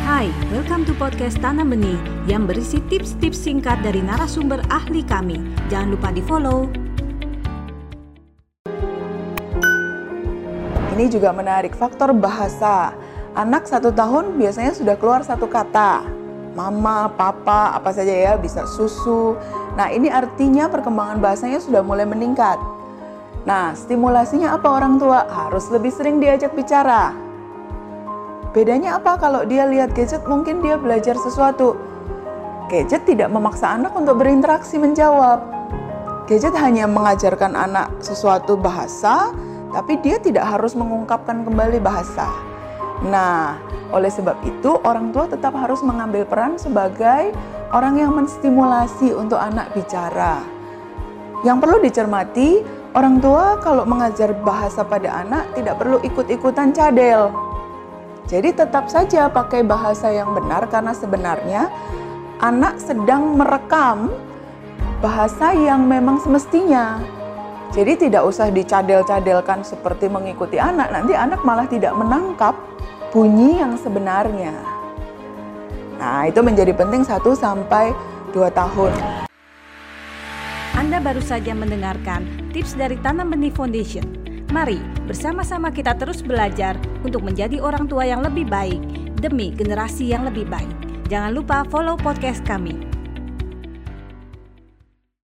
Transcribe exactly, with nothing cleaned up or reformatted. Hai, welcome to podcast Tanam Benih yang berisi tips-tips singkat dari narasumber ahli kami. Jangan lupa di-follow. Ini juga menarik, faktor bahasa. Anak satu tahun biasanya sudah keluar satu kata. Mama, papa, apa saja ya, bisa susu. Nah, ini artinya perkembangan bahasanya sudah mulai meningkat. Nah, stimulasinya apa orang tua? Harus lebih sering diajak bicara. Bedanya apa kalau dia lihat gadget? Mungkin dia belajar sesuatu. Gadget tidak memaksa anak untuk berinteraksi menjawab. Gadget hanya mengajarkan anak sesuatu bahasa, tapi dia tidak harus mengungkapkan kembali bahasa. Nah, oleh sebab itu orang tua tetap harus mengambil peran sebagai orang yang menstimulasi untuk anak bicara. Yang perlu dicermati, orang tua kalau mengajar bahasa pada anak tidak perlu ikut-ikutan cadel. Jadi tetap saja pakai bahasa yang benar, karena sebenarnya anak sedang merekam bahasa yang memang semestinya. Jadi tidak usah dicadel-cadelkan seperti mengikuti anak, nanti anak malah tidak menangkap bunyi yang sebenarnya. Nah, itu menjadi penting satu sampai dua tahun. Anda baru saja mendengarkan tips dari Tanam Benih Foundation. Mari bersama-sama kita terus belajar untuk menjadi orang tua yang lebih baik demi generasi yang lebih baik. Jangan lupa follow podcast kami.